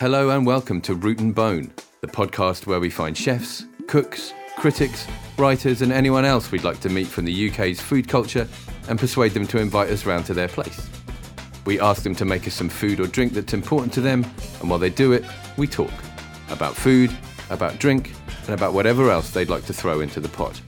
Hello and welcome to Root and Bone, the podcast where we find chefs, cooks, critics, writers and anyone else we'd like to meet from the UK's food culture and persuade them to invite us round to their place. We ask them to make us some food or drink that's important to them, and while they do it, we talk about food, about drink and about whatever else they'd like to throw into the pot.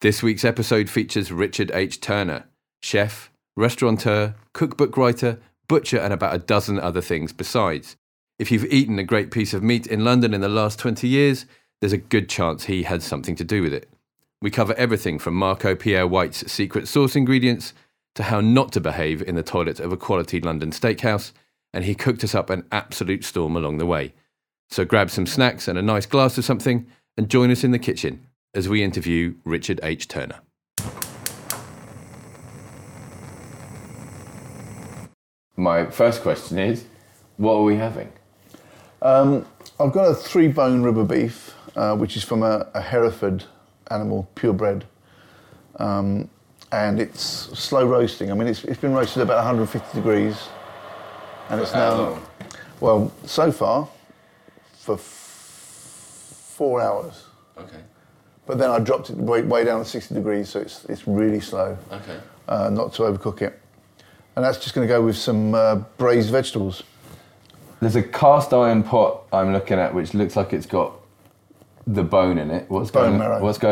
This week's episode features Richard H. Turner, chef, restaurateur, cookbook writer, butcher and about a dozen other things besides. If you've eaten a great piece of meat in London in the last 20 years, there's a good chance he had something to do with it. We cover everything from Marco Pierre White's secret sauce ingredients to how not to behave in the toilet of a quality London steakhouse, and he cooked us up an absolute storm along the way. So grab some snacks and a nice glass of something and join us in the kitchen as we interview Richard H. Turner. My first question is, what are we having? I've got a 3-bone rib of beef, which is from a Hereford animal, purebred. And it's slow roasting. I mean, it's been roasted about 150 degrees. And it's now, well, so far, for 4 hours. Okay. But then I dropped it way down to 60 degrees, so it's really slow. Okay. Not to overcook it. And that's just going to go with some braised vegetables. There's a cast iron pot I'm looking at which looks like it's got the bone in it. What's going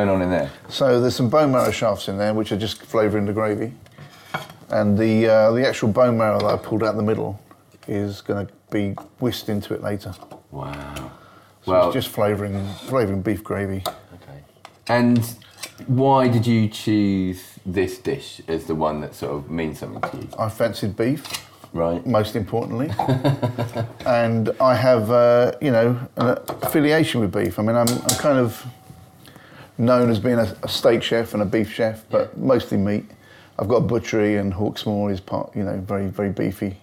on in there? So there's some bone marrow shafts in there which are just flavouring the gravy. And the actual bone marrow that I pulled out the middle is going to be whisked into it later. Wow. So it's just flavouring beef gravy. Okay. And why did you choose this dish as the one that sort of means something to you? I fancied beef, right? Most importantly, and I have, an affiliation with beef. I mean, I'm kind of known as being a steak chef and a beef chef, but mostly meat. I've got butchery, and Hawksmoor is part, very very beefy,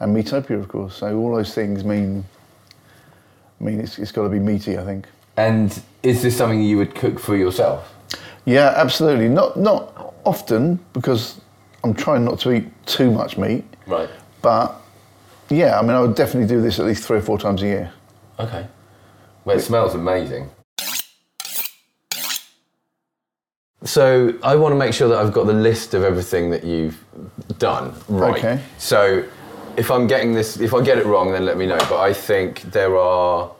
and Meatopia, of course. So all those things mean it's got to be meaty, I think. And is this something you would cook for yourself? Yeah, absolutely. Not often, because I'm trying not to eat too much meat. Right. But, yeah, I mean, I would definitely do this at least 3 or 4 times a year. Okay. Well, it smells amazing. So I want to make sure that I've got the list of everything that you've done right. Okay. So if I get it wrong, then let me know. But I think there are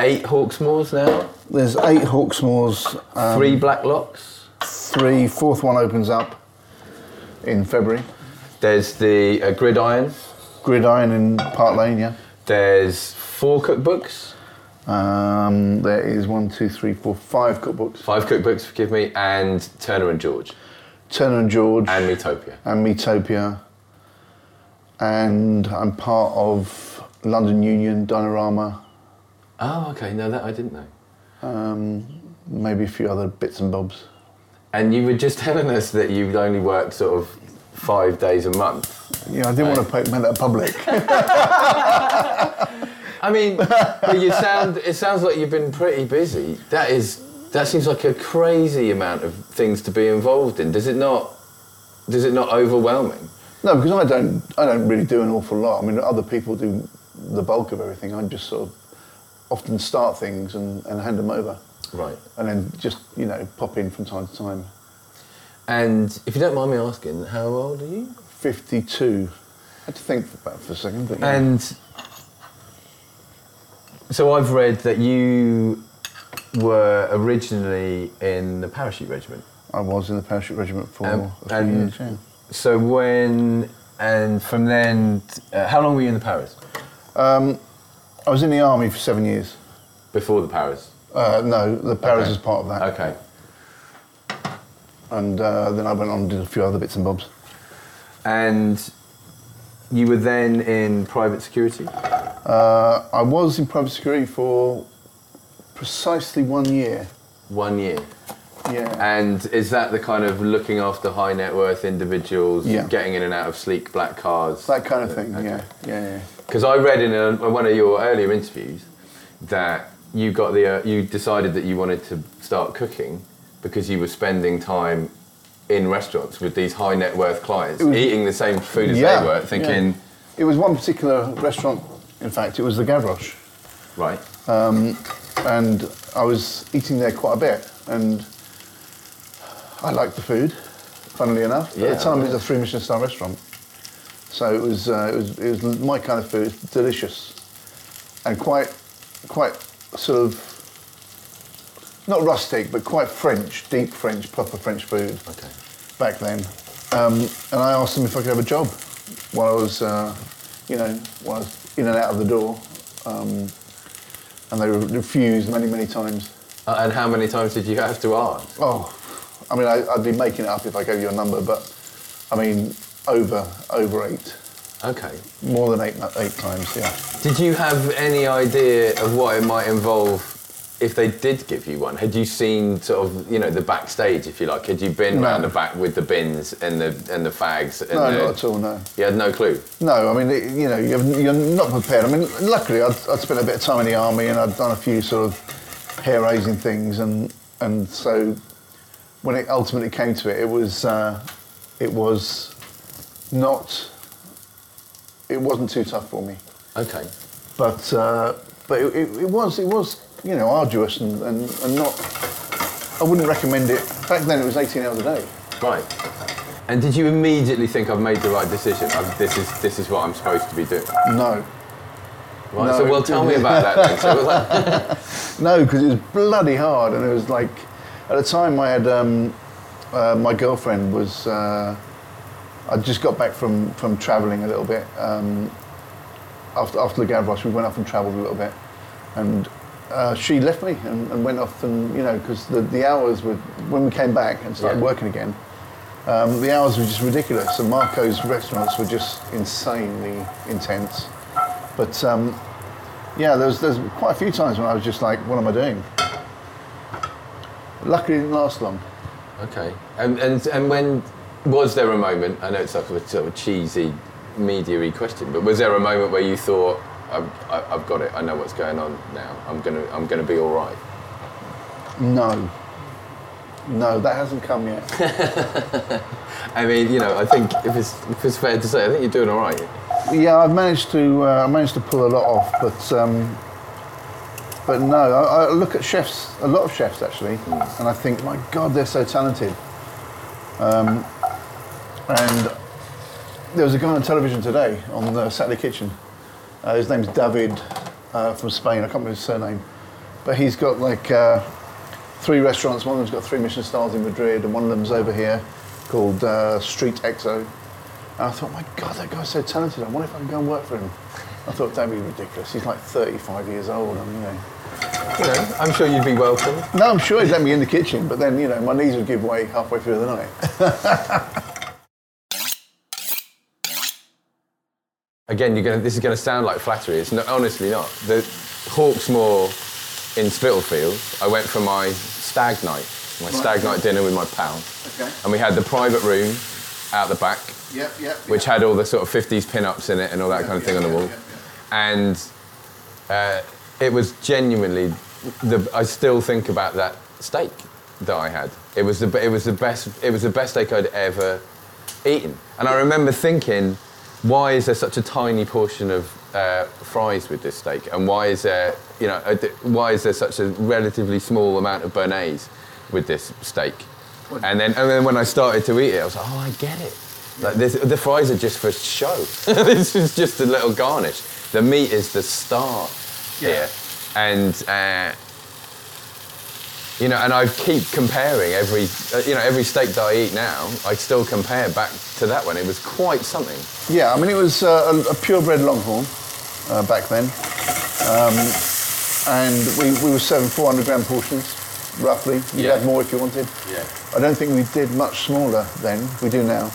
8 Hawksmoors now. There's 8 Hawksmoors. 3 Blacklocks. 3, fourth one opens up in February. There's the Gridiron. Gridiron in Park Lane, yeah. There's 4 cookbooks. There is 5 cookbooks. 5 cookbooks, forgive me, and Turner and George. Turner and George. And Meatopia. And Meatopia. And I'm part of London Union, Dinerama. Oh, okay. No, that I didn't know. Maybe a few other bits and bobs. And you were just telling us that you've only worked sort of 5 days a month. Yeah, I didn't want to make that public. I mean, but it sounds like you've been pretty busy. That seems like a crazy amount of things to be involved in. Does it not overwhelming? No, because I don't really do an awful lot. I mean, other people do the bulk of everything. I'm just sort of often start things and hand them over. Right. And then just, pop in from time to time. And if you don't mind me asking, how old are you? 52. I had to think about it for a second. But yeah. And so I've read that you were originally in the Parachute Regiment. I was in the Parachute Regiment for a few years, yeah. So from then, how long were you in the Paris? I was in the army for 7 years. Before the Paris? No, the Paris was part of that. Okay. And then I went on and did a few other bits and bobs. And you were then in private security? I was in private security for precisely 1 year. 1 year? Yeah. And is that the kind of looking after high net worth individuals, getting in and out of sleek black cars? That kind of thing, okay. Yeah. Because I read in one of your earlier interviews that you got you decided that you wanted to start cooking because you were spending time in restaurants with these high net worth clients, eating the same food as they were, thinking... Yeah. It was one particular restaurant, in fact, it was the Gavroche. Right. And I was eating there quite a bit, and I liked the food, funnily enough. Yeah, at the time, it was a 3-Michelin-star restaurant. So it was my kind of food. It was delicious, and quite sort of not rustic, but quite French, deep French, proper French food. Okay. Back then, and I asked them if I could have a job while I was, while I was in and out of the door, and they refused many times. And how many times did you have to ask? Oh, I mean, I'd be making it up if I gave you a number, but I mean. Over 8. Okay. More than eight times, yeah. Did you have any idea of what it might involve if they did give you one? Had you seen sort of, the backstage, if you like? Had you been round the back with the bins and the fags? And no, not at all, no. You had no clue? No, I mean, you're not prepared. I mean, luckily, I'd spent a bit of time in the army and I'd done a few sort of hair-raising things, and so when it ultimately came to it, it was... It wasn't too tough for me. Okay. But it was arduous and not. I wouldn't recommend it. Back then it was 18 hours a day. Right. And did you immediately think I've made the right decision? This is what I'm supposed to be doing. No. Right. No, so well, tell me about that then. So no, because it was bloody hard, and it was like at the time I had my girlfriend was. I just got back from travelling a little bit. After the Gavroche, we went off and travelled a little bit. And she left me and went off and, because the hours were, when we came back and started working again, the hours were just ridiculous. And Marco's restaurants were just insanely intense. But, there's quite a few times when I was just like, what am I doing? Luckily, it didn't last long. Okay. And when... Was there a moment, I know it's like a sort of cheesy, media-y question, but was there a moment where you thought, I've got it, I know what's going on now, I'm gonna be all right? No, that hasn't come yet. I mean, I think if it's fair to say, I think you're doing all right. Yeah, I've managed to pull a lot off, but no, I look at chefs, a lot of chefs actually, and I think, my God, they're so talented. And there was a guy on television today on the Saturday Kitchen. His name's David from Spain. I can't remember his surname. But he's got like 3 restaurants. One of them's got 3 Michelin stars in Madrid, and one of them's over here called Street Exo. And I thought, my God, that guy's so talented. I wonder if I can go and work for him. I thought, that'd be ridiculous. He's like 35 years old. And, I'm sure you'd be welcome. No, I'm sure he'd let me in the kitchen, but then, my knees would give way halfway through the night. Again, this is going to sound like flattery. It's honestly not. The Hawksmoor in Spitalfield, I went for my stag night, dinner with my pal. Okay. And we had the private room out the back, which had all the sort of 50s pin-ups in it and all that kind of thing on the wall. And it was genuinely, I still think about that steak that I had. It was the best steak I'd ever eaten. And I remember thinking, why is there such a tiny portion of fries with this steak? And why is there, why is there such a relatively small amount of béarnaise with this steak? And then when I started to eat it, I was like, oh, I get it. Like the fries are just for show. This is just a little garnish. The meat is the star here. And and I keep comparing every steak that I eat now. I still compare back to that one. It was quite something. Yeah, I mean, it was a purebred Longhorn back then, and we were serving 400-gram portions, roughly. You'd have more if you wanted. Yeah. I don't think we did much smaller then. We do now.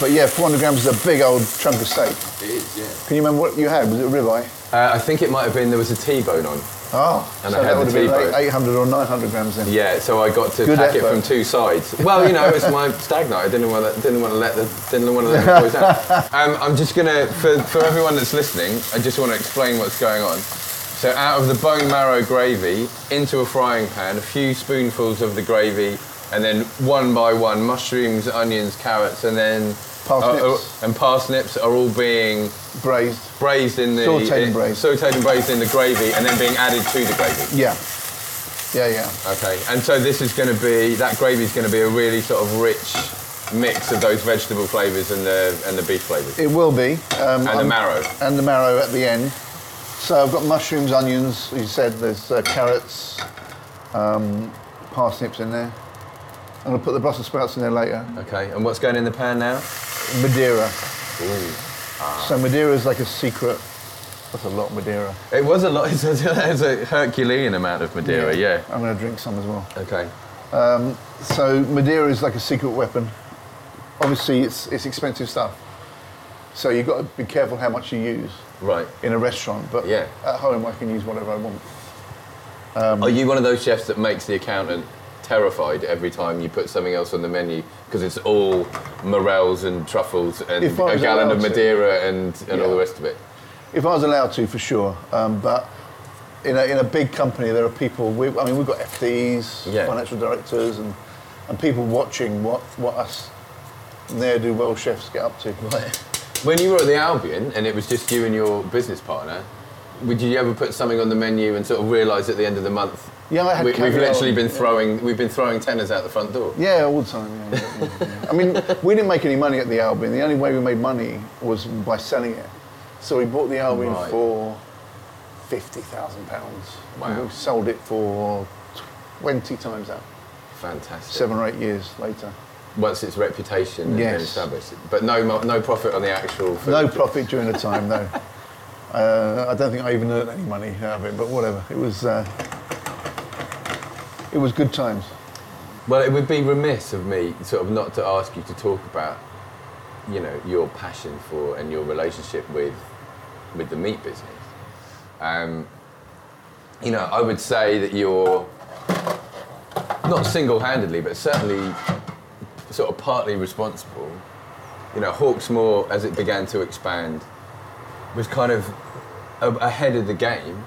But yeah, 400 grams is a big old chunk of steak. It is, yeah. Can you remember what you had? Was it a ribeye? I think it might have been, there was a T-bone on. Oh, and so I had that would have been like 800 or 900 grams then. Yeah, so I got to pack it from 2 sides. Well, it was my stag night. I didn't want to let the boys out. I'm just gonna, for everyone that's listening, I just want to explain what's going on. So out of the bone marrow gravy, into a frying pan, a few spoonfuls of the gravy, and then one by one, mushrooms, onions, carrots, and then parsnips. And parsnips are all being braised in the sautéed and braised in the gravy, and then being added to the gravy. Yeah. Okay, and so this is going to be, that gravy is going to be a really sort of rich mix of those vegetable flavours and the beef flavours. It will be. And the marrow at the end. So I've got mushrooms, onions, you said, there's carrots, parsnips in there. I'm going to put the Brussels sprouts in there later. Okay, and what's going in the pan now? Madeira. Ooh. Ah. So Madeira is like a secret. That's a lot of Madeira. It was a lot. It's a Herculean amount of Madeira, yeah. I'm going to drink some as well. Okay. So Madeira is like a secret weapon. Obviously, it's expensive stuff. So you've got to be careful how much you use. Right. In a restaurant, but at home I can use whatever I want. Are you one of those chefs that makes the accountant terrified every time you put something else on the menu because it's all morels and truffles and a gallon of Madeira and all the rest of it? If I was allowed to, for sure. But in a big company, there are people. We've got FDs, financial directors, and people watching what us ne'er-do-well chefs get up to. Right. When you were at the Albion and it was just you and your business partner, would you ever put something on the menu and sort of realise at the end of the month? Yeah, I had. We've literally been throwing. We've been throwing tenners out the front door. Yeah, all the time. Yeah. I mean, we didn't make any money at the Albion. The only way we made money was by selling it. So we bought the Albion for £50,000. Wow. We sold it for 20 times that. Fantastic. 7 or 8 years later. Once its reputation has been established. But no profit on the actual food. No profit during the time, no. I don't think I even earned any money out of it, but whatever. It was good times. Well, it would be remiss of me sort of not to ask you to talk about, your passion for and your relationship with the meat business. I would say that you're not single-handedly, but certainly sort of partly responsible. Hawksmoor, as it began to expand, was kind of ahead of the game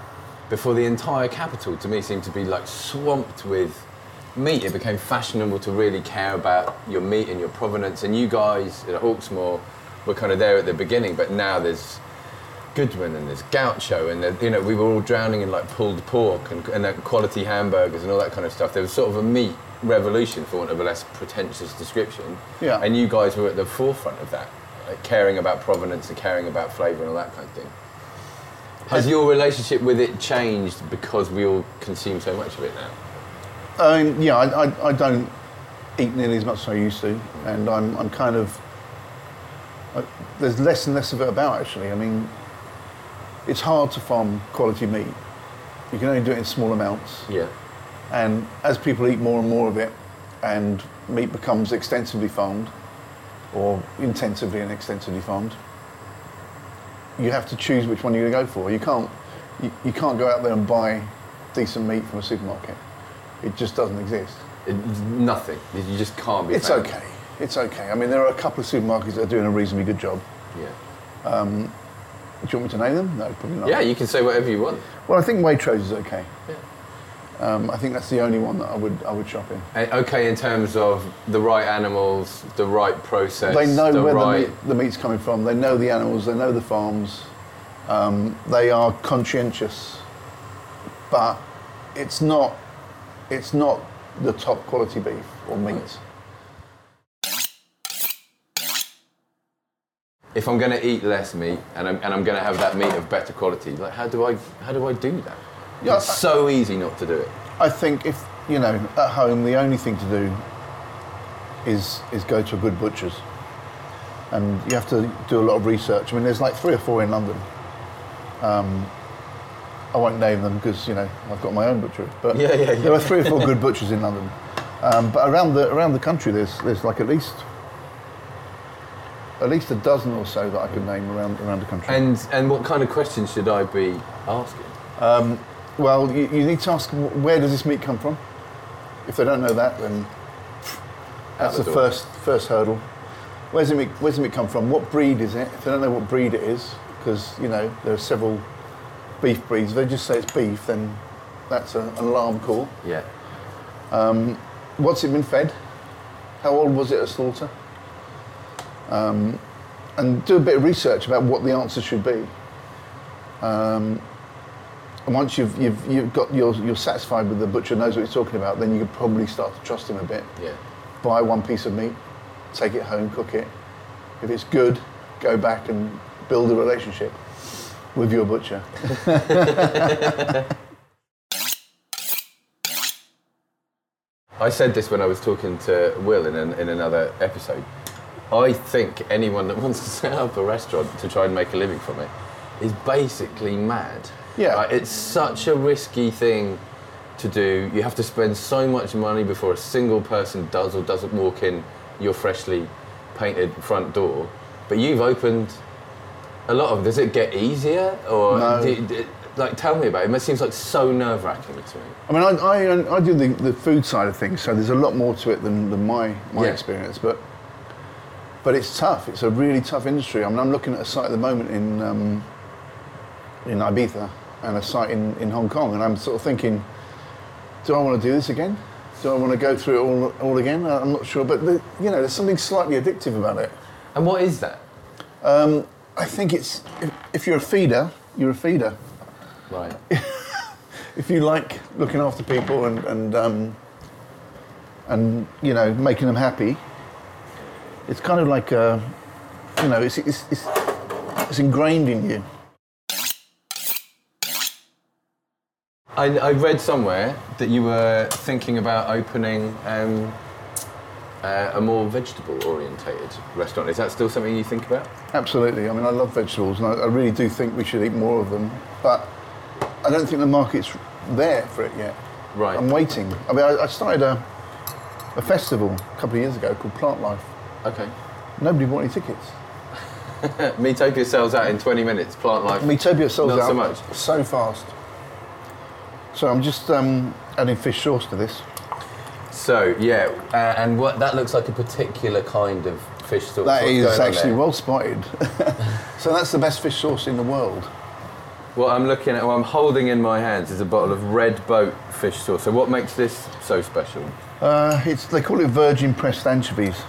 before the entire capital, to me, seemed to be like swamped with meat. It became fashionable to really care about your meat and your provenance, and you guys at Hawksmoor were kind of there at the beginning, but now there's Goodwin and there's Gaucho, and we were all drowning in like pulled pork and quality hamburgers and all that kind of stuff. There was sort of a meat revolution, for want of a less pretentious description, and you guys were at the forefront of that, like caring about provenance and caring about flavour and all that kind of thing. Has your relationship with it changed because we all consume so much of it now? I don't eat nearly as much as I used to, and I'm kind of, there's less and less of it about, actually. I mean, it's hard to farm quality meat. You can only do it in small amounts. Yeah. And as people eat more and more of it, and meat becomes extensively farmed, or intensively and extensively farmed, you have to choose which one you're going to go for. You can't go out there and buy decent meat from a supermarket. It just doesn't exist. Nothing. You just can't be. It's okay. I mean, there are a couple of supermarkets that are doing a reasonably good job. Yeah. Do you want me to name them? No, probably not. Yeah, you can say whatever you want. Well, I think Waitrose is okay. Yeah. I think that's the only one that I would shop in. Okay, in terms of the right animals, the right process. They know where the meat's coming from. They know the animals. They know the farms. They are conscientious, but it's not. It's not the top quality beef or meat. If I'm going to eat less meat and I'm going to have that meat of better quality, like how do I do that? Yeah, it's so easy not to do it. I think if at home the only thing to do is go to a good butcher's, and you have to do a lot of research. I mean, there's like 3 or 4 in London. I won't name them because I've got my own butcher, but there are 3 or 4 good butchers in London. But around the country, there's like at least a dozen or so that I could name around the country. And what kind of questions should I be asking? Well, you need to ask, where does this meat come from? If they don't know that, then that's the first hurdle. Where's the meat come from? What breed is it? If they don't know what breed it is, because there are several beef breeds. If they just say it's beef, then that's an alarm call. Yeah. What's it been fed? How old was it at slaughter? And do a bit of research about what the answer should be. And once you're satisfied with the butcher knows what he's talking about, then you can probably start to trust him a bit. Yeah. Buy one piece of meat, take it home, cook it. If it's good, go back and build a relationship with your butcher. I said this when I was talking to Will in another episode. I think anyone that wants to set up a restaurant to try and make a living from it is basically mad. Yeah. Like, it's such a risky thing to do. You have to spend so much money before a single person does or doesn't walk in your freshly painted front door. But you've opened a lot of them. Does it get easier? Or no. Tell me about it. It seems like so nerve-wracking to me. I mean, I do the food side of things, so there's a lot more to it than my experience. But it's tough. It's a really tough industry. I mean, I'm looking at a site at the moment in Ibiza and a site in Hong Kong, and I'm sort of thinking, do I want to do this again? Do I want to go through it all again? I'm not sure, but there's something slightly addictive about it. And what is that? I think it's if you're a feeder, you're a feeder. Right. If you like looking after people and making them happy, it's kind of like it's ingrained in you. I read somewhere that you were thinking about opening a more vegetable-orientated restaurant. Is that still something you think about? Absolutely. I mean, I love vegetables, and I really do think we should eat more of them, but I don't think the market's there for it yet. Right. I'm waiting. I mean, I started a festival a couple of years ago called Plant Life. Okay. Nobody bought any tickets. Meatopia sells out in 20 minutes, Plant Life. Meatopia sells out so much. So fast. So I'm just adding fish sauce to this. So, yeah, and what that looks like a particular kind of fish sauce. That is actually well spotted. So that's the best fish sauce in the world. What I'm holding in my hands is a bottle of Red Boat fish sauce. So what makes this so special? They call it virgin pressed anchovies.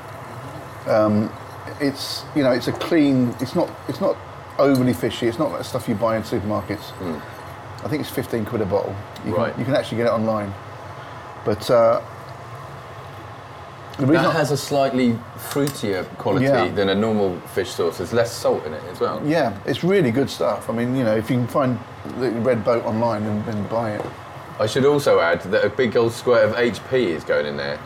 It's a clean. It's not overly fishy. It's not like stuff you buy in supermarkets. Mm. I think it's 15 quid a bottle. You can actually get it online, but that has a slightly fruitier quality than a normal fish sauce. There's less salt in it as well. Yeah, it's really good stuff. I mean, if you can find the Red Boat online and buy it. I should also add that a big old squirt of HP is going in there.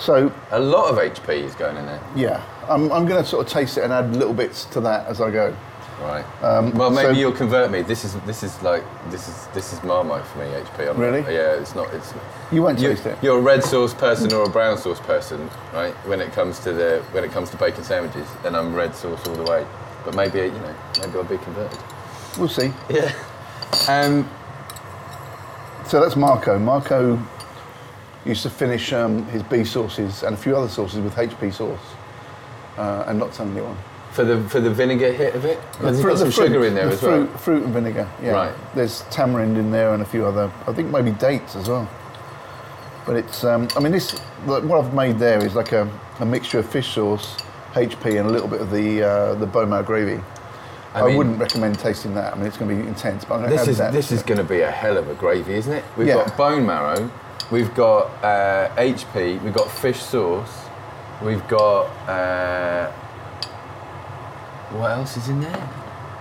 So a lot of HP is going in there. Yeah, I'm going to sort of taste it and add little bits to that as I go. Right. Maybe you'll convert me. This is Marmite for me. HP. Really? Yeah. It's not. It's. You won't taste it. You're a red sauce person or a brown sauce person, right? When it comes to bacon sandwiches, then I'm red sauce all the way. But maybe I'll be converted. We'll see. Yeah. So that's Marco. Marco used to finish his B sauces and a few other sauces with HP sauce, and not tell anyone. For the vinegar hit of it? There's some sugar in there as well. Fruit and vinegar, yeah. Right. There's tamarind in there and a few other, I think maybe dates as well. But it's, what I've made there is like a mixture of fish sauce, HP and a little bit of the bone marrow gravy. I wouldn't recommend tasting that. I mean, it's going to be intense, but I'm going to add that. This is going to be a hell of a gravy, isn't it? We've got bone marrow, we've got HP, we've got fish sauce, we've got... what else is in there?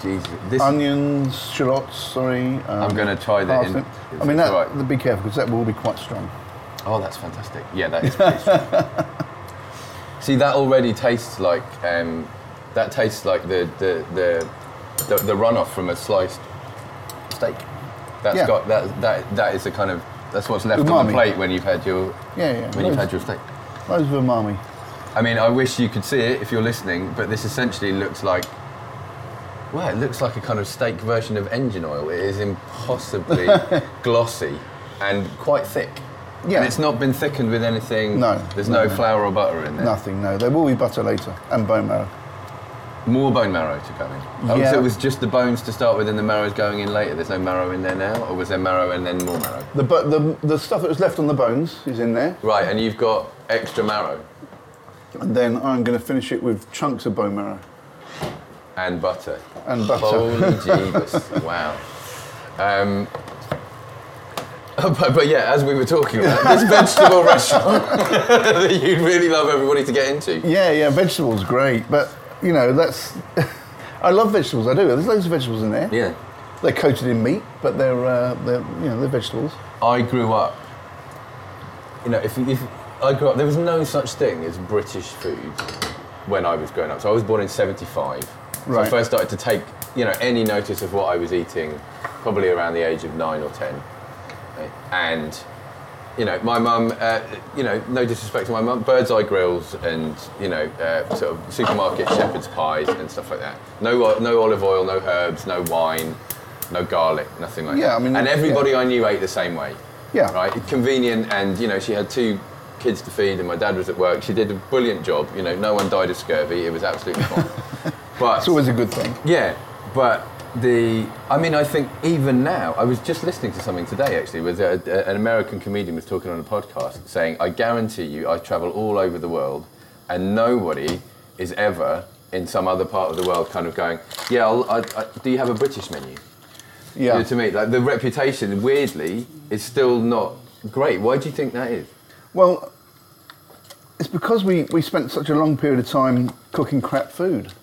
Jesus. Onions, shallots, sorry. I'm going to try that in. I mean, right. Be careful because that will be quite strong. Oh, that's fantastic. Yeah, that is pretty strong. See, that already tastes like the runoff from a sliced steak. That is the kind of that's what's left umami on the plate when you've had your you've had your steak. Loads of umami. I mean, I wish you could see it if you're listening, but this essentially looks like... Well, it looks like a kind of steak version of engine oil. It is impossibly glossy and quite thick. Yeah. And it's not been thickened with anything. No. There's no flour or butter in there. Nothing, no. There will be butter later and bone marrow. More bone marrow to go in. Oh, yeah. So it was just the bones to start with, and the marrow's going in later. There's no marrow in there now, or was there marrow and then more marrow? The stuff that was left on the bones is in there. Right, and you've got extra marrow. And then I'm going to finish it with chunks of bone marrow. And butter. And butter. Holy Jeebus! Wow. But yeah, as we were talking about, this vegetable restaurant that you'd really love everybody to get into. Yeah, vegetables, great. But, you know, that's... I love vegetables, I do. There's loads of vegetables in there. Yeah. They're coated in meat, but they're vegetables. I grew up... You know, if I grew up... There was no such thing as British food when I was growing up. So I was born in 1975. Right. So I first started to take, you know, any notice of what I was eating probably around the age of 9 or 10. And, you know, my mum, you know, no disrespect to my mum, bird's eye grills and, you know, sort of supermarket shepherd's pies and stuff like that. No olive oil, no herbs, no wine, no garlic, nothing like that. I mean, and everybody I knew ate the same way. Yeah. Right? Convenient, and, you know, she had 2 kids to feed and my dad was at work. She did a brilliant job. You know, no one died of scurvy. It was absolutely fine. But it's always a good thing. Yeah, but... I think even now, I was just listening to something today actually, was an American comedian was talking on a podcast saying, I guarantee you I travel all over the world and nobody is ever in some other part of the world kind of going, yeah, do you have a British menu? Yeah. You know, to me, like, the reputation, weirdly, is still not great. Why do you think that is? Well, it's because we spent such a long period of time cooking crap food.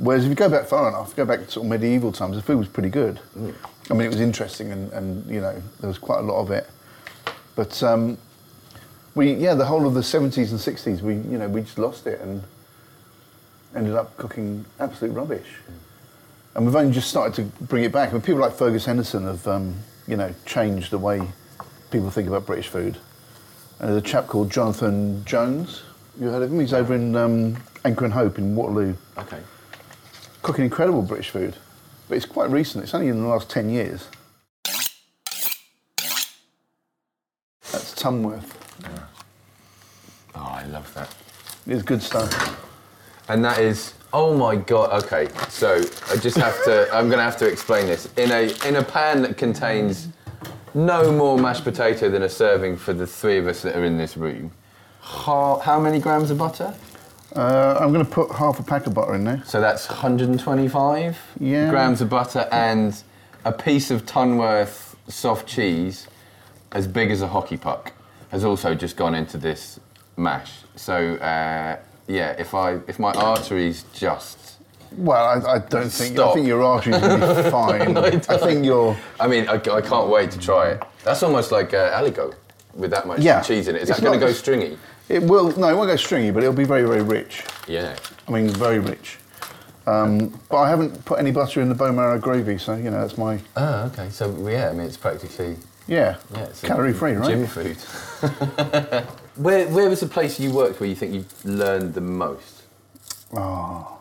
Whereas if you go back far enough, go back to sort of medieval times, the food was pretty good. Mm. I mean, it was interesting and you know, there was quite a lot of it. But the whole of the 70s and 60s, we just lost it and ended up cooking absolute rubbish. Mm. And we've only just started to bring it back. I mean, people like Fergus Henderson have, changed the way people think about British food. And there's a chap called Jonathan Jones. You heard of him? He's over in Anchor and Hope in Waterloo. Okay. Cooking incredible British food, but it's quite recent. It's only in the last 10 years. That's Tunworth. Yeah. Oh, I love that. It's good stuff. And that is, oh my God, okay. So I just have to, I'm gonna have to explain this. In a pan that contains no more mashed potato than a serving for the 3 of us that are in this room, how many grams of butter? I'm going to put half a pack of butter in there. So that's 125 grams of butter and a piece of Tunworth soft cheese as big as a hockey puck has also just gone into this mash. So, if my arteries just... Well, I don't think... Stop. I think your arteries will be fine. No, I think you're... I mean, I can't wait to try it. That's almost like aligot with that much cheese in it. Is that going to go stringy? It will, no, it won't go stringy, but it'll be very, very rich. Yeah. I mean, very rich. But I haven't put any butter in the bone marrow gravy, so, you know, that's my... Ah, okay, so, yeah, I mean, it's practically... Yeah, it's calorie-free, right? Gym food. Where was the place you worked where you think you learned the most? Oh,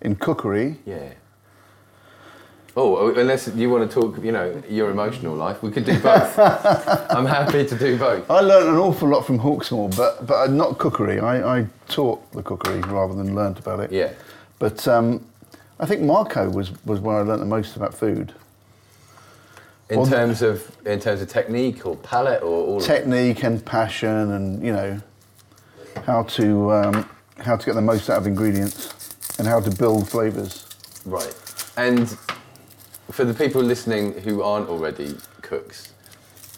in cookery? Yeah. Oh, unless you want to talk, you know, your emotional life, we could do both. I'm happy to do both. I learned an awful lot from Hawksmoor, but not cookery. I taught the cookery rather than learnt about it. Yeah. But I think Marco was where I learnt the most about food. In terms of technique or palate or all of that? Technique and passion and, you know, how to get the most out of ingredients and how to build flavours. Right. And... For the people listening who aren't already cooks,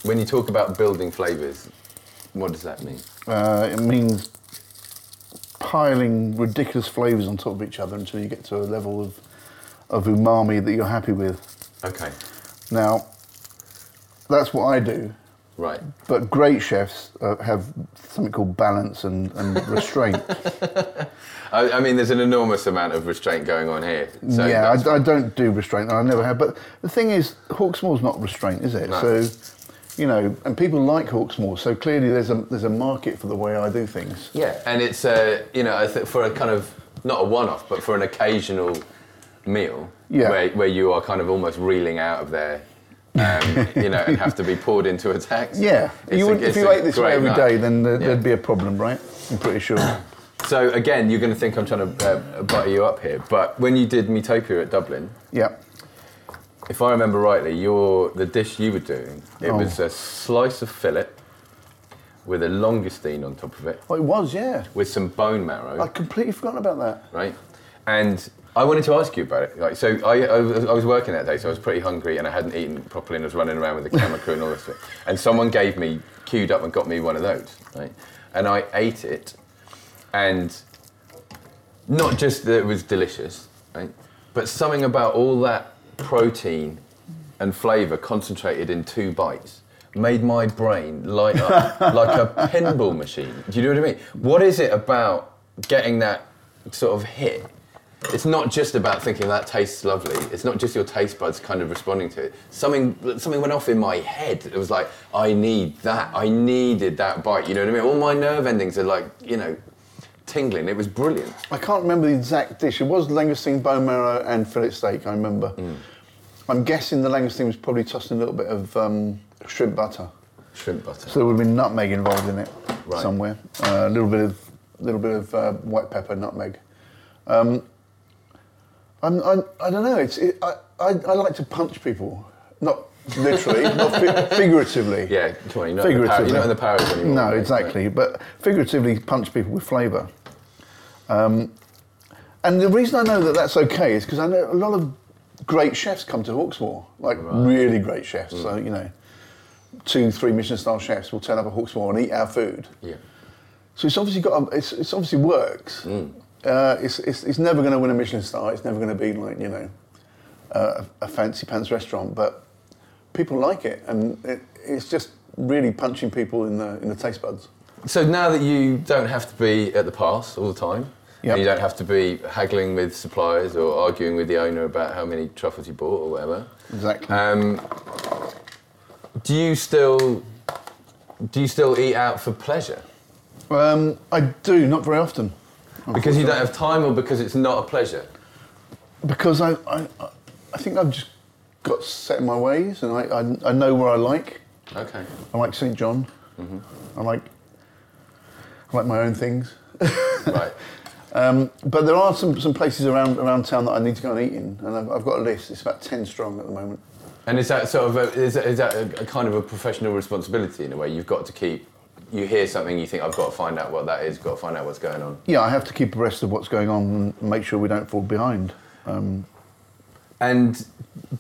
when you talk about building flavours, what does that mean? It means piling ridiculous flavours on top of each other until you get to a level of umami that you're happy with. Okay. Now, that's what I do. Right. But great chefs have something called balance and restraint. I mean, there's an enormous amount of restraint going on here. So yeah, I don't do restraint, I never have. But the thing is, Hawksmoor's not restraint, is it? No. So, you know, and people like Hawksmoor, so clearly there's a market for the way I do things. Yeah, and it's, for a kind of, not a one-off, but for an occasional meal where you are kind of almost reeling out of there. And have to be poured into a tax. Yeah, if you ate this way every day, then there'd be a problem, right? I'm pretty sure. So again, you're going to think I'm trying to butter you up here, but when you did Meatopia at Dublin, yeah, if I remember rightly, the dish you were doing, it was a slice of fillet with a langoustine on top of it. Oh, it was, yeah. With some bone marrow. I'd completely forgotten about that. Right. And I wanted to ask you about it. Like, so I was working that day, so I was pretty hungry and I hadn't eaten properly and I was running around with the camera crew and all this stuff. And someone queued up and got me one of those, right? And I ate it, and not just that it was delicious, right? But something about all that protein and flavour concentrated in two bites made my brain light up like a pinball machine. Do you know what I mean? What is it about getting that sort of hit? It's not just about thinking that tastes lovely. It's not just your taste buds kind of responding to it. Something went off in my head. It was like, I need that. I needed that bite. You know what I mean? All my nerve endings are like, you know, tingling. It was brilliant. I can't remember the exact dish. It was langoustine, bone marrow and fillet steak, I remember. Mm. I'm guessing the langoustine was probably tossed in a little bit of shrimp butter. Shrimp butter. So there would have been nutmeg involved in it somewhere. A little bit of white pepper, nutmeg. I don't know. I like to punch people, not literally, not figuratively. Yeah, totally. You're not in the powers anymore. No, exactly. Right? But figuratively, punch people with flavour. And the reason I know that that's okay is because I know a lot of great chefs come to Hawksmoor, really great chefs. Mm. So you know, 2-3 Michelin-style chefs will turn up at Hawksmoor and eat our food. Yeah. So it's obviously it's obviously works. Mm. It's never going to win a Michelin star. It's never going to be like, you know, a fancy pants restaurant. But people like it, and it's just really punching people in the taste buds. So now that you don't have to be at the pass all the time, and you don't have to be haggling with suppliers or arguing with the owner about how many truffles you bought or whatever. Exactly. Do you still eat out for pleasure? I do, not very often. Because you don't have time, or because it's not a pleasure? Because I think I've just got set in my ways, and I know where I like. Okay. I like St John. Mm-hmm. I like my own things. Right. But there are some places around town that I need to go and eat in, and I've got a list. It's about 10 strong at the moment. And is that sort of a kind of a professional responsibility in a way? You've got to keep. You hear something, you think, I've got to find out what that is, got to find out what's going on. Yeah, I have to keep abreast of what's going on and make sure we don't fall behind. And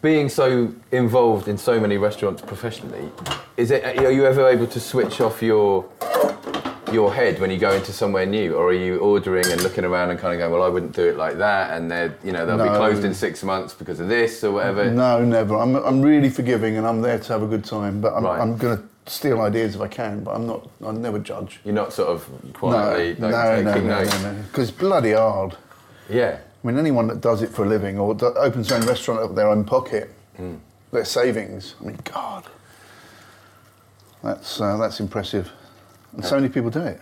being so involved in so many restaurants professionally, are you ever able to switch off your head when you go into somewhere new, or are you ordering and looking around and kind of going, well, I wouldn't do it like that, and they'll be closed in 6 months because of this or whatever? No, never. I'm really forgiving, and I'm there to have a good time, but I'm going to steal ideas if I can, but I never judge. You're not sort of quietly taking notes? No. Because it's bloody hard. Yeah. I mean, anyone that does it for a living or opens their own restaurant up their own pocket, their savings, I mean, God. That's impressive. And So many people do it.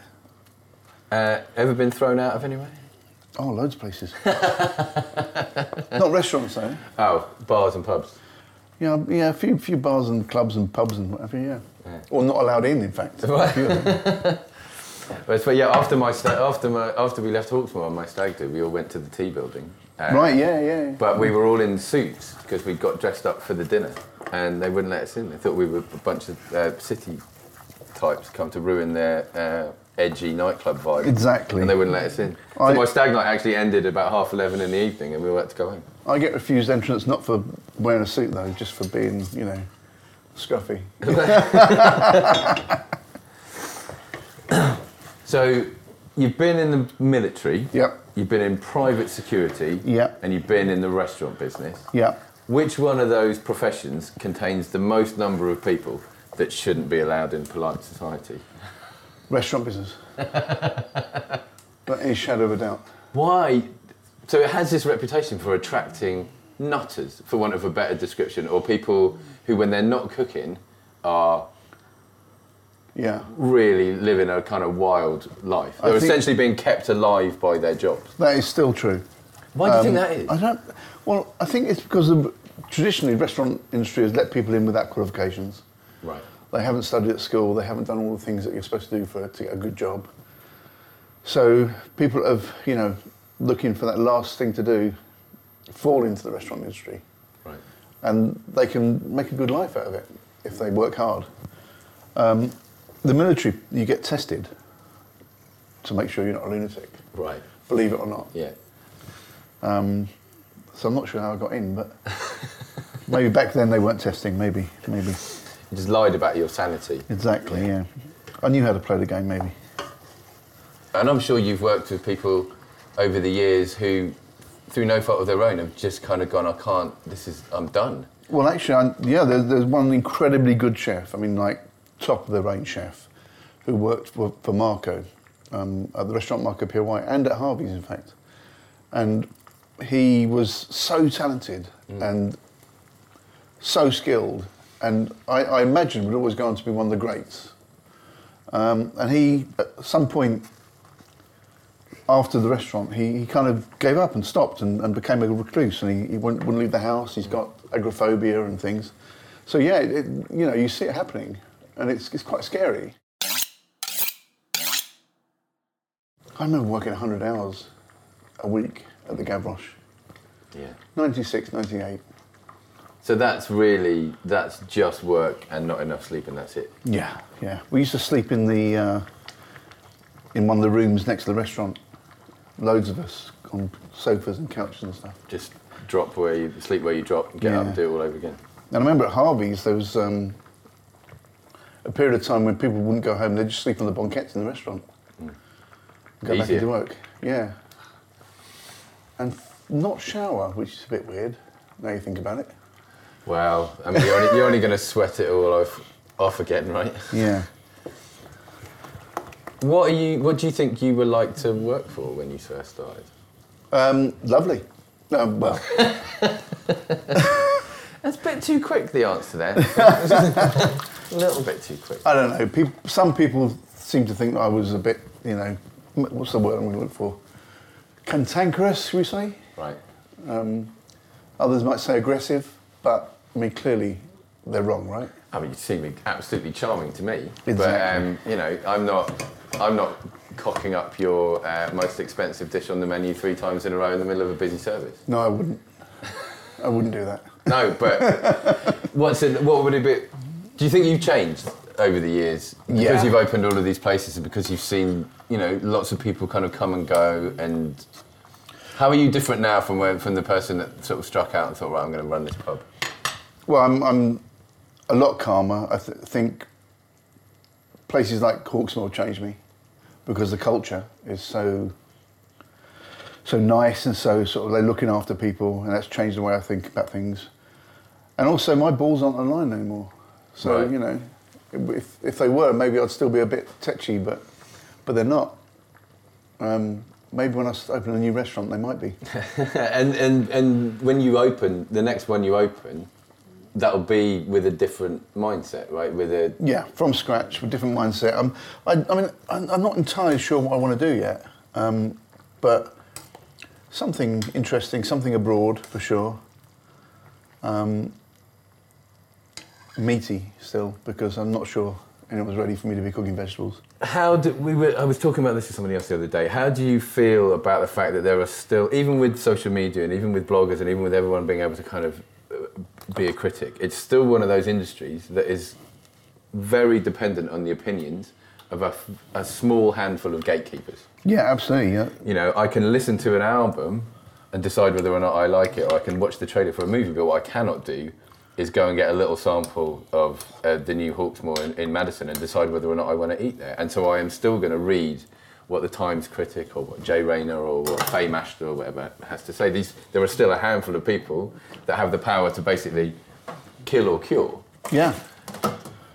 Ever been thrown out of anywhere? Oh, loads of places. Not restaurants, though. Oh, bars and pubs. Yeah, a few bars and clubs and pubs and whatever, yeah. Or not allowed in fact. But yeah, after we left Hawksmoor on my stag do, we all went to the Tea Building. Right, yeah. But we were all in suits because we got dressed up for the dinner, and they wouldn't let us in. They thought we were a bunch of city types come to ruin their edgy nightclub vibe. Exactly. And they wouldn't let us in. So my stag night actually ended about 11:30 in the evening, and we all had to go home. I get refused entrance not for wearing a suit though, just for being, you know, scruffy. So you've been in the military. Yep. You've been in private security. Yep. And you've been in the restaurant business. Yep. Which one of those professions contains the most number of people that shouldn't be allowed in polite society? Restaurant business. But any shadow of a doubt. Why? So it has this reputation for attracting nutters, for want of a better description, or people who, when they're not cooking, are really living a kind of wild life. They're essentially being kept alive by their jobs. That is still true. Why do you think that is? I think it's because traditionally the restaurant industry has let people in without qualifications. Right. They haven't studied at school, they haven't done all the things that you're supposed to do to get a good job. So people have, you know, looking for that last thing to do, fall into the restaurant industry. Right. And they can make a good life out of it if they work hard. The military, you get tested to make sure you're not a lunatic. Right. Believe it or not. Yeah. So I'm not sure how I got in, but maybe back then they weren't testing, maybe. You just lied about your sanity. Exactly, yeah. I knew how to play the game, maybe. And I'm sure you've worked with people over the years who, through no fault of their own, have just kind of gone, I'm done. Well, actually, there's one incredibly good chef, I mean, like, top-of-the-range chef, who worked for Marco, at the restaurant Marco Pierre White, and at Harvey's, in fact. And he was so talented and so skilled, and I imagine would always go on to be one of the greats. And he, at some point after the restaurant, he kind of gave up and stopped and became a recluse, and he wouldn't leave the house. He's got agoraphobia and things. So yeah, you see it happening, and it's quite scary. I remember working 100 hours a week at the Gavroche. Yeah. 96, 98. So that's just work and not enough sleep, and that's it? Yeah, yeah. We used to sleep in the in one of the rooms next to the restaurant. Loads of us on sofas and couches and stuff. Just sleep where you drop, and get up and do it all over again. And I remember at Harvey's, there was a period of time when people wouldn't go home, they'd just sleep on the banquettes in the restaurant. Mm. Go back into work. Yeah. And not shower, which is a bit weird, now you think about it. Wow, I mean, you're only going to sweat it all off again, right? Yeah. What do you think you were like to work for when you first started? Lovely. Well... That's a bit too quick, the answer there. A little bit too quick. I don't know, some people seem to think I was a bit, what's the word I'm going to look for? Cantankerous, should we say? Right. Others might say aggressive, but, I mean, clearly they're wrong, right? I mean, you seem absolutely charming to me. Exactly. But, I'm not cocking up your most expensive dish on the menu 3 times in a row in the middle of a busy service. No, I wouldn't. I wouldn't do that. No, but do you think you've changed over the years? Yeah. Because you've opened all of these places and because you've seen, lots of people kind of come and go, and how are you different now from the person that sort of struck out and thought, right, I'm going to run this pub? Well, I'm a lot calmer. I think places like Hawksmoor changed me because the culture is so nice and so sort of they're looking after people, and that's changed the way I think about things. And also my balls aren't online anymore. So, right. If they were, maybe I'd still be a bit touchy, but they're not. Maybe when I open a new restaurant, they might be. and when you open, the next one you open, that'll be with a different mindset, right? From scratch, with different mindset. I'm not entirely sure what I want to do yet, but something interesting, something abroad for sure. Meaty still, because I'm not sure anyone's ready for me to be cooking vegetables. I was talking about this with somebody else the other day. How do you feel about the fact that there are still, even with social media and even with bloggers and even with everyone being able to kind of be a critic, it's still one of those industries that is very dependent on the opinions of a small handful of gatekeepers? Yeah, absolutely, yeah. I can listen to an album and decide whether or not I like it, or I can watch the trailer for a movie, but what I cannot do is go and get a little sample of the new Hawksmoor in Madison and decide whether or not I want to eat there. And so I am still going to read what the Times critic or what Jay Rayner or what Faye Mashter or whatever has to say. There are still a handful of people that have the power to basically kill or cure. Yeah.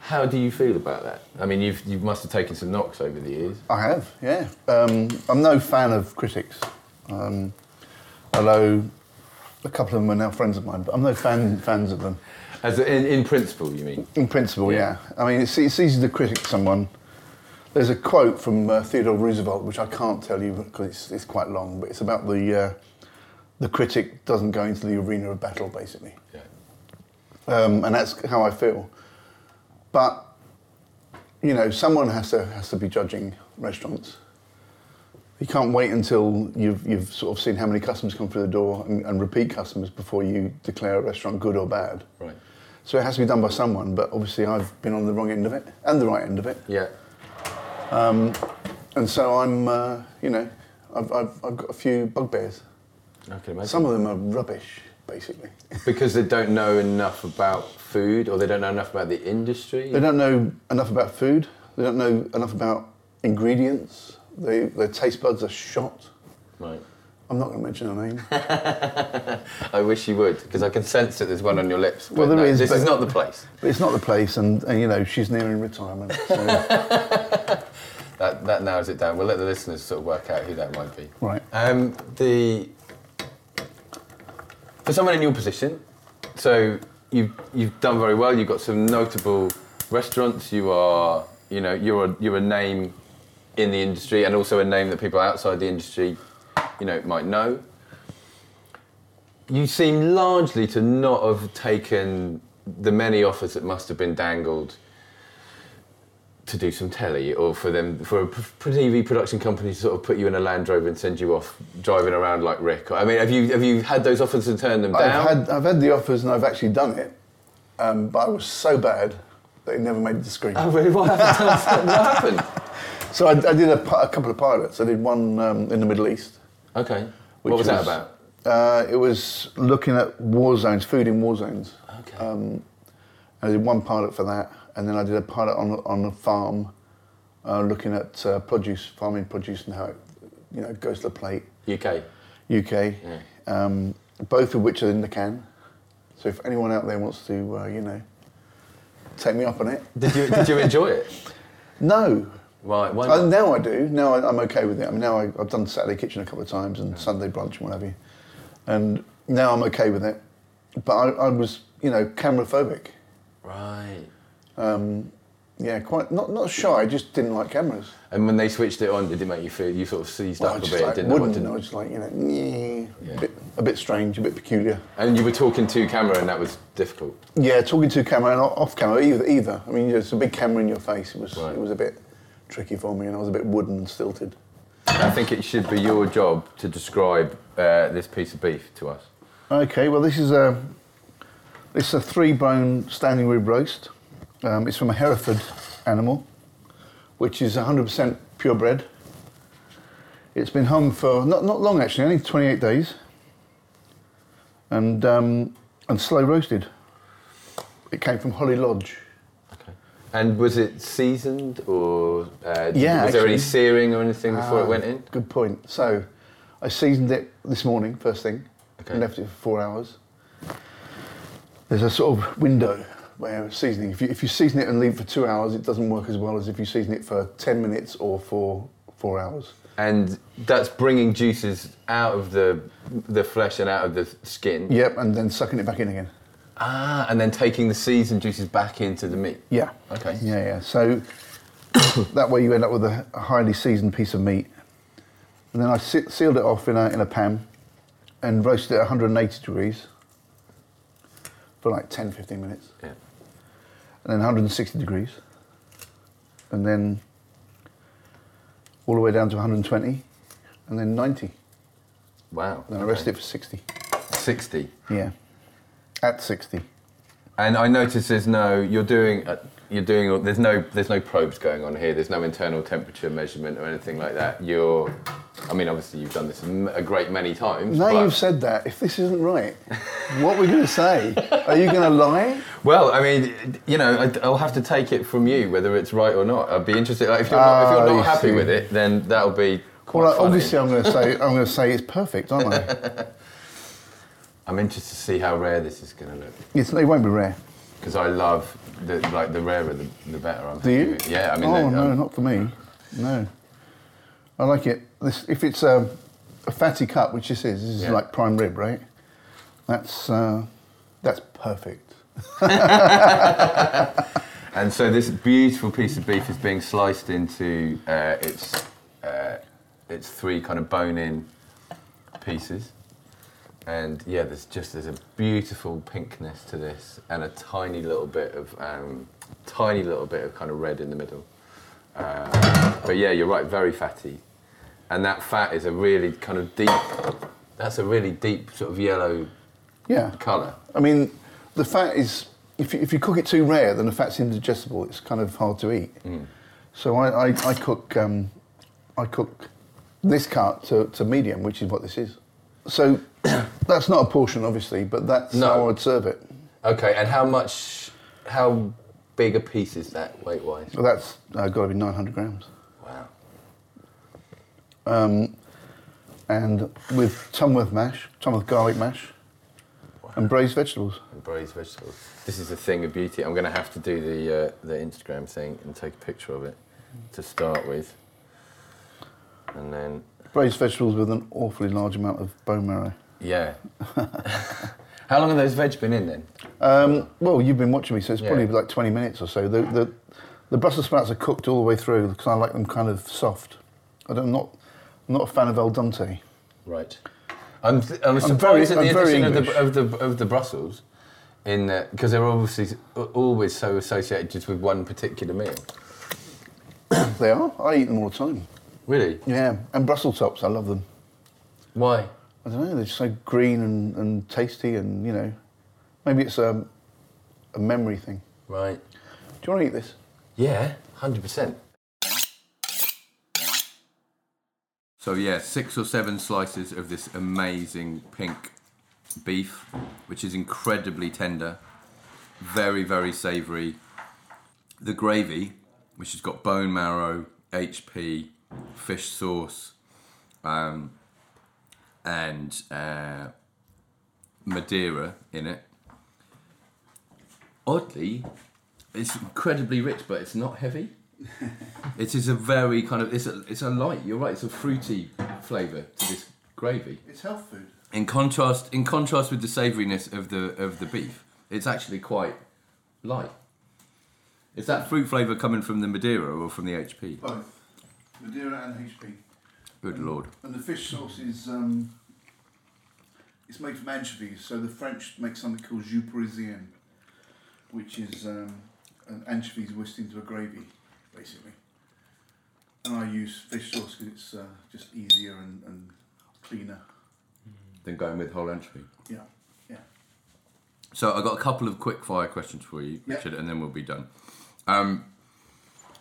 How do you feel about that? I mean, you must have taken some knocks over the years. I have, yeah. I'm no fan of critics, although a couple of them are now friends of mine, but I'm no fans of them. As in principle, you mean? In principle, yeah. I mean, it's easy to critic someone. There's a quote from Theodore Roosevelt, which I can't tell you because it's quite long, but it's about the critic doesn't go into the arena of battle, basically. Yeah. And that's how I feel. But, someone has to be judging restaurants. You can't wait until you've sort of seen how many customers come through the door and repeat customers before you declare a restaurant good or bad. Right. So it has to be done by someone, but obviously I've been on the wrong end of it and the right end of it. Yeah. And so I'm, I've got a few bugbears. I can imagine. Some of them are rubbish, basically. Because they don't know enough about food, or they don't know enough about the industry? They don't know enough about food. They don't know enough about ingredients. Their taste buds are shot. Right. I'm not going to mention her name. I wish you would, because I can sense that there's one on your lips. Well, there is. This is not the place. But it's not the place, and you know, she's nearing retirement. So. that narrows it down. We'll let the listeners sort of work out who that might be. Right. For someone in your position, so you've done very well. You've got some notable restaurants. You are, you know, you're a name in the industry, and also a name that people outside the industry, you know, might know. You seem largely to not have taken the many offers that must have been dangled to do some telly, or for a TV production company to sort of put you in a Land Rover and send you off driving around like Rick. I mean, have you had those offers and turned them down? I've had the offers and I've actually done it, but I was so bad that it never made the screen. Oh, really? What happened? So I did a couple of pilots. I did one in the Middle East. Okay. What was that about? It was looking at war zones, food in war zones. Okay. I did one pilot for that, and then I did a pilot on a farm, looking at farming produce, and how it, you know, goes to the plate. UK. Yeah. Both of which are in the can. So if anyone out there wants to, take me up on it. Did you enjoy it? No. Right, why not? Now I do. Now I'm okay with it. I mean, now I've done Saturday Kitchen a couple of times and Sunday Brunch and what have you. And now I'm okay with it. But I was, camera phobic. Right. Quite, not shy, I just didn't like cameras. And when they switched it on, did it make you feel, you sort of seized up a bit? Like, didn't wouldn't, I was just like, a bit strange, a bit peculiar. And you were talking to camera and that was difficult? Yeah, talking to camera and off camera, either. I mean, it's a big camera in your face, It was a bit tricky for me, and I was a bit wooden and stilted. I think it should be your job to describe this piece of beef to us. Okay, well this is a 3-bone standing rib roast. It's from a Hereford animal, which is 100% purebred. It's been hung for not long actually, only 28 days, and slow roasted. It came from Holly Lodge. And was it seasoned, or was there any searing or anything before it went in? Good point. So I seasoned it this morning, first thing. Okay. And left it for 4 hours. There's a sort of window where seasoning, if you season it and leave it for 2 hours, it doesn't work as well as if you season it for 10 minutes or for 4 hours. And that's bringing juices out of the flesh and out of the skin? Yep, and then sucking it back in again. Ah, and then taking the seasoned juices back into the meat. Yeah. Okay. Yeah. So that way you end up with a highly seasoned piece of meat. And then I sealed it off in a pan and roasted it at 180 degrees for like 10, 15 minutes. Yeah. And then 160 degrees. And then all the way down to 120, and then 90. Wow. Then I rested it for 60. 60? Yeah. At 60, and I notice there's no probes going on here. There's no internal temperature measurement or anything like that. Obviously you've done this a great many times. Now you've said that, if this isn't right, what are we going to say? Are you going to lie? Well, I mean, I'll have to take it from you whether it's right or not. I'd be interested. Like, if you're not happy with it, then that'll be quite funny. Obviously, I'm going to say it's perfect, aren't I? I'm interested to see how rare this is going to look. Yes, it won't be rare. Because I love, the rarer the better. Do you? Yeah, I mean... Oh, no, not for me. No. I like it. If it's a fatty cut, which this is like prime rib, right? That's perfect. And so this beautiful piece of beef is being sliced into its 3 kind of bone-in pieces. And yeah, there's a beautiful pinkness to this, and a tiny little bit of kind of red in the middle. But yeah, you're right, very fatty. and that fat is a really kind of deep, that's a really deep sort of yellow colour. I mean, the fat is, if you cook it too rare, then the fat's indigestible. It's kind of hard to eat. Mm. So I cook this cut to medium, which is what this is. So that's not a portion, obviously, but that's how I'd serve it. Okay, and how big a piece is that weight-wise? Well, that's got to be 900 grams. Wow. And with Tunworth garlic mash, and braised vegetables. This is a thing of beauty. I'm going to have to do the Instagram thing and take a picture of it to start with. And then... braised vegetables with an awfully large amount of bone marrow. Yeah. How long have those veg been in then? Well, you've been watching me, so it's probably like 20 minutes or so. The Brussels sprouts are cooked all the way through because I like them kind of soft. I'm not a fan of al dente. Right. I'm surprised at the addition of the Brussels, in because they're obviously always so associated just with one particular meal. They are. I eat them all the time. Really? Yeah. And Brussels tops, I love them. Why? I don't know. They're just so green and tasty, and you know, maybe it's a memory thing. Right. Do you want to eat this? Yeah, 100%. So yeah, 6 or 7 slices of this amazing pink beef, which is incredibly tender, very, very savoury. The gravy, which has got bone marrow, HP, fish sauce, and Madeira in it. Oddly, it's incredibly rich, but it's not heavy. It is a very kind of, it's a light, you're right, it's a fruity flavour to this gravy. It's health food. In contrast with the savouriness of the beef, it's actually quite light. Is that fruit flavour coming from the Madeira or from the HP? Both. Madeira and HP. Good lord. And the fish sauce is it's made from anchovies, so the French make something called jus parisien, which is an anchovies whisked into a gravy, basically. And I use fish sauce because it's just easier and cleaner. Than going with whole anchovy? Yeah, yeah. So I've got a couple of quick fire questions for you, Richard, and then we'll be done.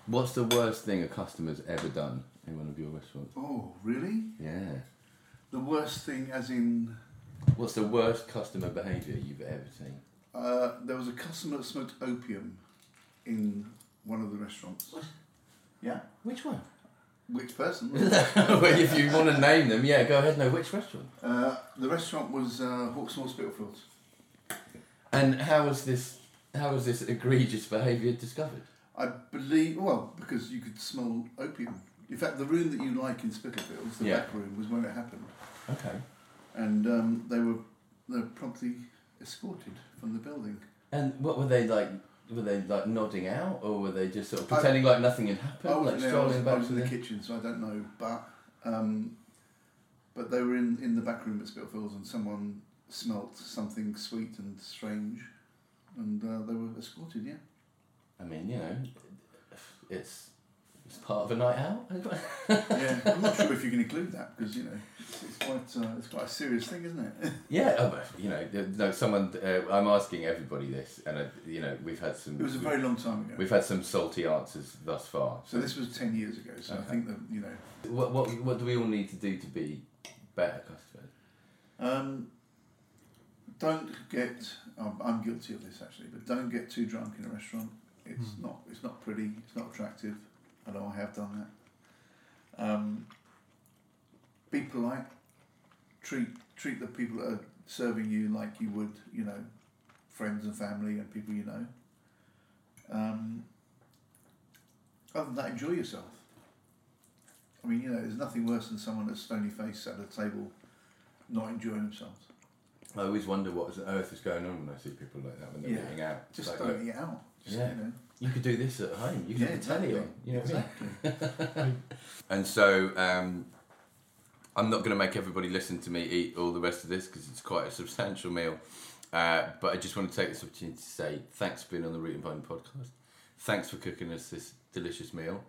What's the worst thing a customer's ever done in one of your restaurants? Oh, really? Yeah. The worst thing as in... What's the worst customer behaviour you've ever seen? There was a customer that smoked opium in... one of the restaurants. What? Yeah. Which one? Which person? Well, if you want to name them, yeah, go ahead. No, which restaurant? The restaurant was Hawksmoor Spitalfields. And how was this egregious behaviour discovered? I believe, well, because you could smell opium. In fact, the room that you like in Spitalfields, the back room, was where it happened. Okay. And they were promptly escorted from the building. And what were they like? Were they like nodding out, or were they just sort of pretending like nothing had happened? I was in the kitchen, so I don't know. But they were in the back room at Spitalfields, and someone smelt something sweet and strange, and they were escorted. Yeah. I mean, you know, it's part of a night out. Yeah, I'm not sure if you can include that because you know it's quite a serious thing, isn't it? Someone. I'm asking everybody this, and we've had some. It was a very long time ago. We've had some salty answers thus far. So this was 10 years ago. So okay. I think that you know. What do we all need to do to be better customers? Don't get. I'm guilty of this actually, but don't get too drunk in a restaurant. It's not. It's not pretty. It's not attractive. I know I have done that. Be polite. Treat the people that are serving you like you would, you know, friends and family and people you know. Other than that, enjoy yourself. I mean, you know, there's nothing worse than someone that's stony-faced at a table not enjoying themselves. I always wonder what on earth is going on when I see people like that when they're eating out. Just like, don't eat out. Just, you know. You could do this at home. You could have the telly on. You know what I mean? And so I'm not going to make everybody listen to me eat all the rest of this because it's quite a substantial meal. But I just want to take this opportunity to say thanks for being on the Root and Bone podcast. Thanks for cooking us this delicious meal.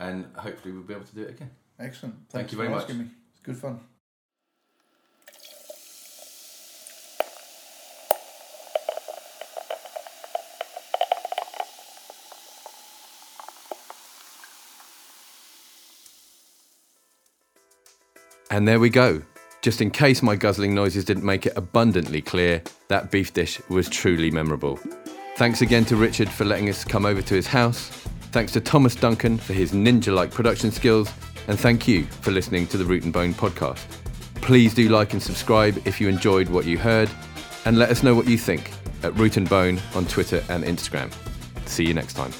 And hopefully we'll be able to do it again. Excellent. Thank you very much. Asking me. It's good fun. And there we go. Just in case my guzzling noises didn't make it abundantly clear, that beef dish was truly memorable. Thanks again to Richard for letting us come over to his house. Thanks to Thomas Duncan for his ninja-like production skills. And thank you for listening to the Root and Bone podcast. Please do like and subscribe if you enjoyed what you heard. And let us know what you think at Root and Bone on Twitter and Instagram. See you next time.